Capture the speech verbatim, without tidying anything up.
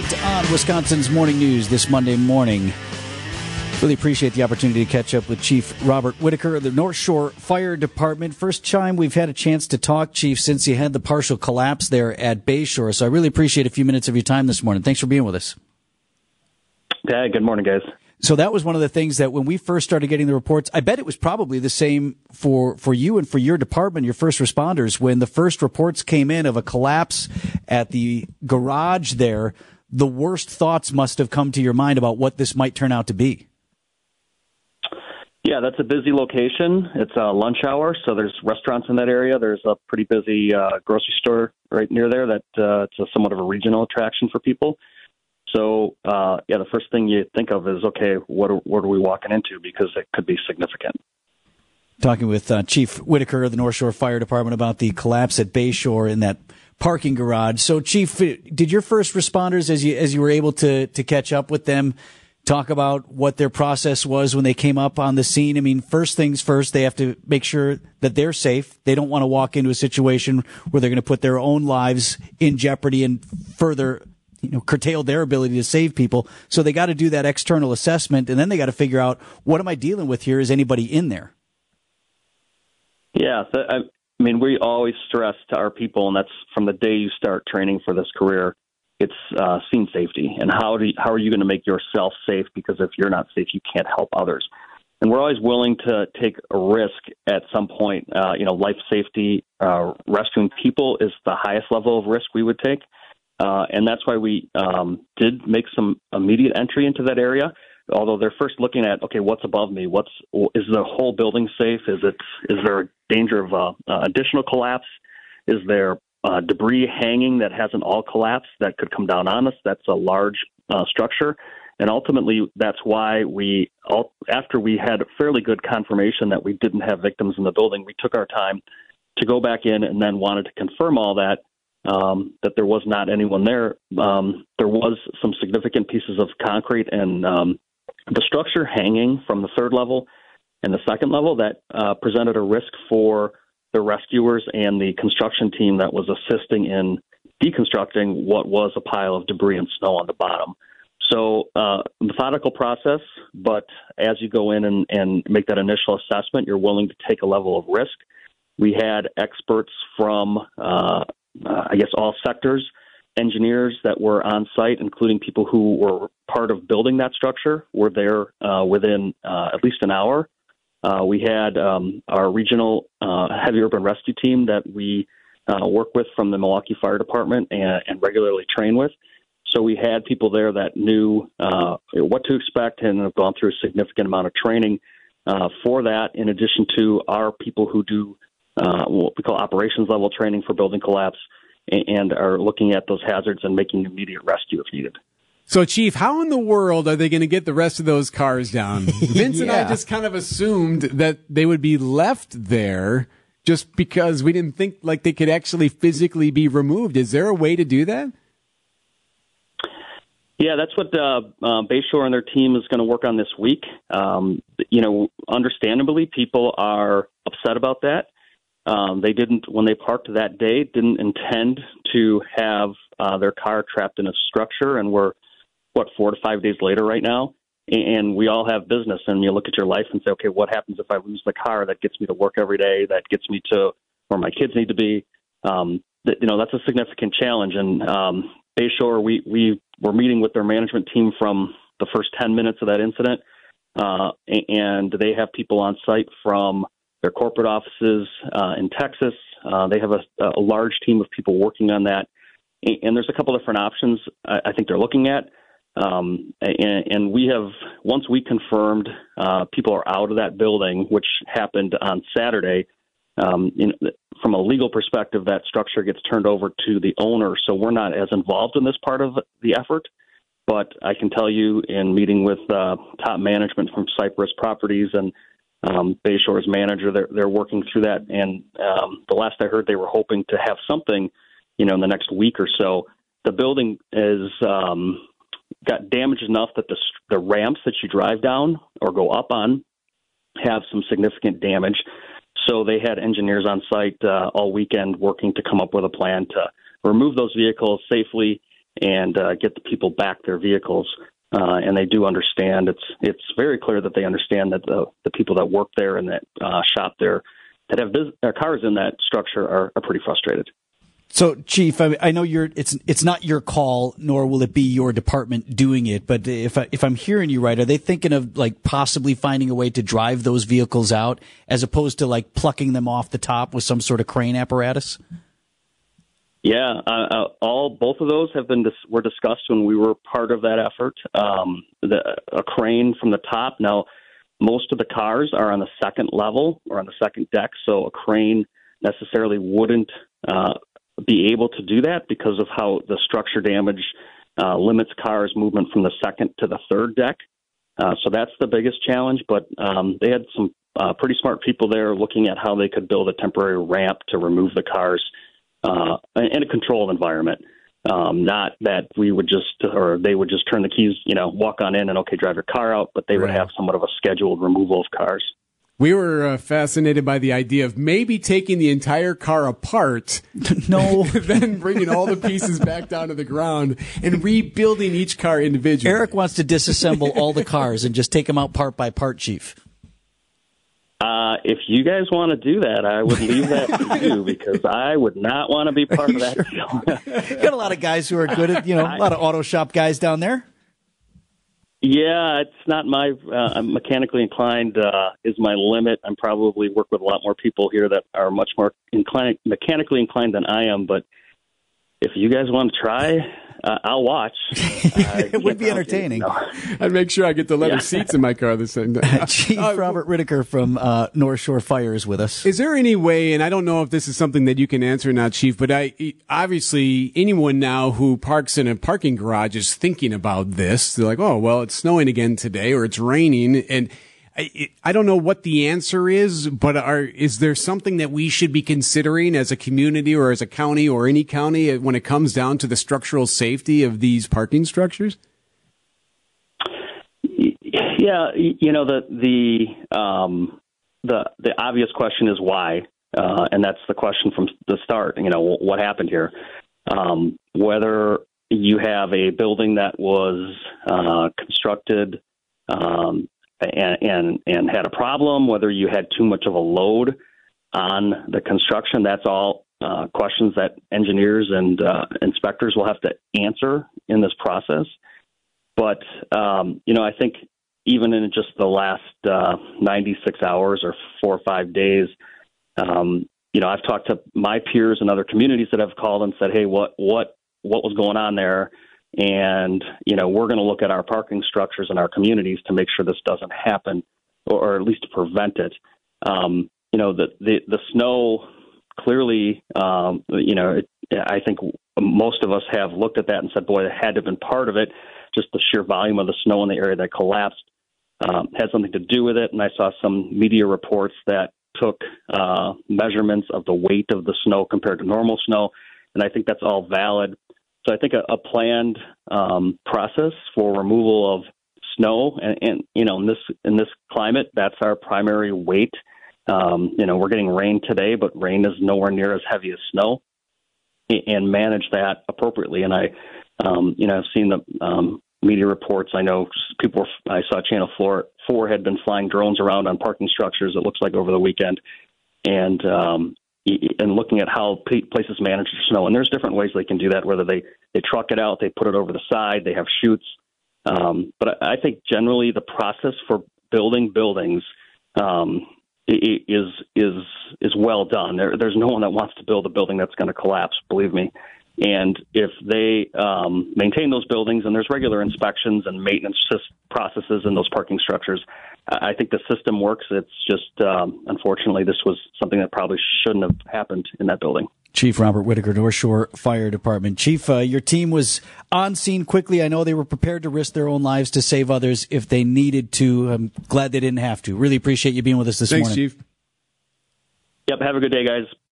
eight on Wisconsin's Morning News this Monday morning. Really appreciate the opportunity to catch up with Chief Robert Whitaker of the North Shore Fire Department. First time we've had a chance to talk, Chief, since you had the partial collapse there at Bayshore. So I really appreciate a few minutes of your time this morning. Thanks for being with us. Yeah, good morning, guys. So that was one of the things that when we first started getting the reports, I bet it was probably the same for, for you and for your department, your first responders. When the first reports came in of a collapse at the garage there, the worst thoughts must have come to your mind about what this might turn out to be. Yeah, that's a busy location. It's uh, lunch hour, so there's restaurants in that area. There's a pretty busy uh, grocery store right near there that uh, it's a somewhat of a regional attraction for people. So, uh, yeah, the first thing you think of is, okay, what are, what are we walking into? Because it could be significant. Talking with uh, Chief Whitaker of the North Shore Fire Department about the collapse at Bayshore in that parking garage. So, Chief, did your first responders, as you as you were able to to catch up with them, talk about what their process was when they came up on the scene? I mean, first things first, they have to make sure that they're safe. They don't want to walk into a situation where they're going to put their own lives in jeopardy and further, you know, curtail their ability to save people. So they got to do that external assessment, and then they got to figure out, what am I dealing with here? Is anybody in there? Yeah, th- I mean, we always stress to our people, and that's from the day you start training for this career, it's uh, scene safety. And how do you, how are you going to make yourself safe? Because if you're not safe, you can't help others. And we're always willing to take a risk at some point. Uh, you know, life safety, uh, rescuing people is the highest level of risk we would take. Uh, and that's why we um, did make some immediate entry into that area, although they're first looking at, okay, what's above me? What's is the whole building safe? Is it is there a danger of uh, uh, additional collapse? Is there uh, debris hanging that hasn't all collapsed that could come down on us? That's a large uh, structure. And ultimately, that's why we, all, after we had fairly good confirmation that we didn't have victims in the building, we took our time to go back in and then wanted to confirm all that. Um, that there was not anyone there. Um, there was some significant pieces of concrete and um, the structure hanging from the third level and the second level that uh, presented a risk for the rescuers and the construction team that was assisting in deconstructing what was a pile of debris and snow on the bottom. So uh, methodical process, but as you go in and, and make that initial assessment, you're willing to take a level of risk. We had experts from uh, Uh, I guess all sectors, engineers that were on site, including people who were part of building that structure, were there uh, within uh, at least an hour. Uh, we had um, our regional uh, heavy urban rescue team that we uh, work with from the Milwaukee Fire Department and, and regularly train with. So we had people there that knew uh, what to expect and have gone through a significant amount of training uh, for that, in addition to our people who do Uh, what we call operations level training for building collapse and are looking at those hazards and making immediate rescue if needed. So, Chief, how in the world are they going to get the rest of those cars down? Vince yeah. and I just kind of assumed that they would be left there just because we didn't think like they could actually physically be removed. Is there a way to do that? Yeah, that's what uh, uh, Bayshore and their team is going to work on this week. Um, you know, understandably, people are upset about that. Um, they didn't, when they parked that day, didn't intend to have uh, their car trapped in a structure. And we're, what, four to five days later right now? And we all have business. And you look at your life and say, okay, what happens if I lose the car that gets me to work every day, that gets me to where my kids need to be? Um, th- you know, that's a significant challenge. And um, Bayshore, we, we were meeting with their management team from the first ten minutes of that incident. Uh, and they have people on site from their corporate offices uh, in Texas. Uh, they have a, a large team of people working on that. And, and there's a couple different options I, I think they're looking at. Um, and, and we have, once we confirmed uh, people are out of that building, which happened on Saturday, um, in, from a legal perspective, that structure gets turned over to the owner. So we're not as involved in this part of the effort. But I can tell you, in meeting with uh, top management from Cypress Properties and Um, Bayshore's manager, they're, they're working through that. And um, the last I heard, they were hoping to have something, you know, in the next week or so. The building is um, got damaged enough that the, the ramps that you drive down or go up on have some significant damage. So they had engineers on site uh, all weekend working to come up with a plan to remove those vehicles safely and uh, get the people back their vehicles. Uh, and they do understand. It's it's very clear that they understand that the, the people that work there and that uh, shop there that have vis- their cars in that structure are, are pretty frustrated. So, Chief, I, I know you're. It's it's not your call, nor will it be your department doing it. But if I, if I'm hearing you right, are they thinking of like possibly finding a way to drive those vehicles out as opposed to like plucking them off the top with some sort of crane apparatus? Yeah, uh, all both of those have been dis- were discussed when we were part of that effort. Um, the, a crane from the top. Now, most of the cars are on the second level or on the second deck, so a crane necessarily wouldn't. Uh, be able to do that because of how the structure damage uh, limits cars movement from the second to the third deck. Uh, so that's the biggest challenge, but um, they had some uh, pretty smart people there looking at how they could build a temporary ramp to remove the cars uh, in a controlled environment. Um, not that we would just, or they would just turn the keys, you know, walk on in and okay, drive your car out, but they right. would have somewhat of a scheduled removal of cars. We were uh, fascinated by the idea of maybe taking the entire car apart, no, then bringing all the pieces back down to the ground and rebuilding each car individually. Eric wants to disassemble all the cars and just take them out part by part, Chief. Uh, if you guys want to do that, I would leave that to you because I would not want to be part of that deal. Sure? Got a lot of guys who are good at, you know, a lot of auto shop guys down there. Yeah, it's not my uh, I'm mechanically inclined uh, is my limit. I'm probably work with a lot more people here that are much more inclined, mechanically inclined than I am. But if you guys want to try, uh, I'll watch. It would be entertaining. I'd make sure I get the leather yeah. seats in my car this time. Chief uh, Robert Whitaker from uh, North Shore Fire is with us. Is there any way, and I don't know if this is something that you can answer now, Chief, but I obviously anyone now who parks in a parking garage is thinking about this. They're like, oh, well, it's snowing again today or it's raining. And I, I don't know what the answer is, but are, is there something that we should be considering as a community or as a county or any county when it comes down to the structural safety of these parking structures? Yeah, you know, the the um, the, the obvious question is why, uh, and that's the question from the start. You know, what happened here? Um, whether you have a building that was uh, constructed Um, And, and and had a problem, whether you had too much of a load on the construction. That's all uh, questions that engineers and uh, inspectors will have to answer in this process. But, um, you know, I think even in just the last uh, ninety-six hours or four or five days, um, you know, I've talked to my peers in other communities that have called and said, hey, what what what was going on there? And, you know, we're going to look at our parking structures in our communities to make sure this doesn't happen, or, or at least to prevent it. Um, you know, the, the, the snow clearly, um, you know, it, I think most of us have looked at that and said, boy, that had to have been part of it. Just the sheer volume of the snow in the area that collapsed um, had something to do with it. And I saw some media reports that took uh, measurements of the weight of the snow compared to normal snow. And I think that's all valid. So I think a, a planned um, process for removal of snow, and, and you know, in this in this climate, that's our primary weight. Um, you know, we're getting rain today, but rain is nowhere near as heavy as snow, and manage that appropriately. And I, um, you know, I've seen the um, media reports. I know people. Were, I saw Channel Four Four had been flying drones around on parking structures. It looks like over the weekend, and. Um, and looking at how places manage their snow. And there's different ways they can do that, whether they, they truck it out, they put it over the side, they have chutes. Um, but I think generally the process for building buildings um, is is is well done. There, there's no one that wants to build a building that's going to collapse, believe me. And if they um, maintain those buildings and there's regular inspections and maintenance processes in those parking structures, I think the system works. It's just, um, unfortunately, this was something that probably shouldn't have happened in that building. Chief Robert Whitaker, North Shore Fire Department. Chief, uh, your team was on scene quickly. I know they were prepared to risk their own lives to save others if they needed to. I'm glad they didn't have to. Really appreciate you being with us this Thanks, morning. Thanks, Chief. Yep, have a good day, guys.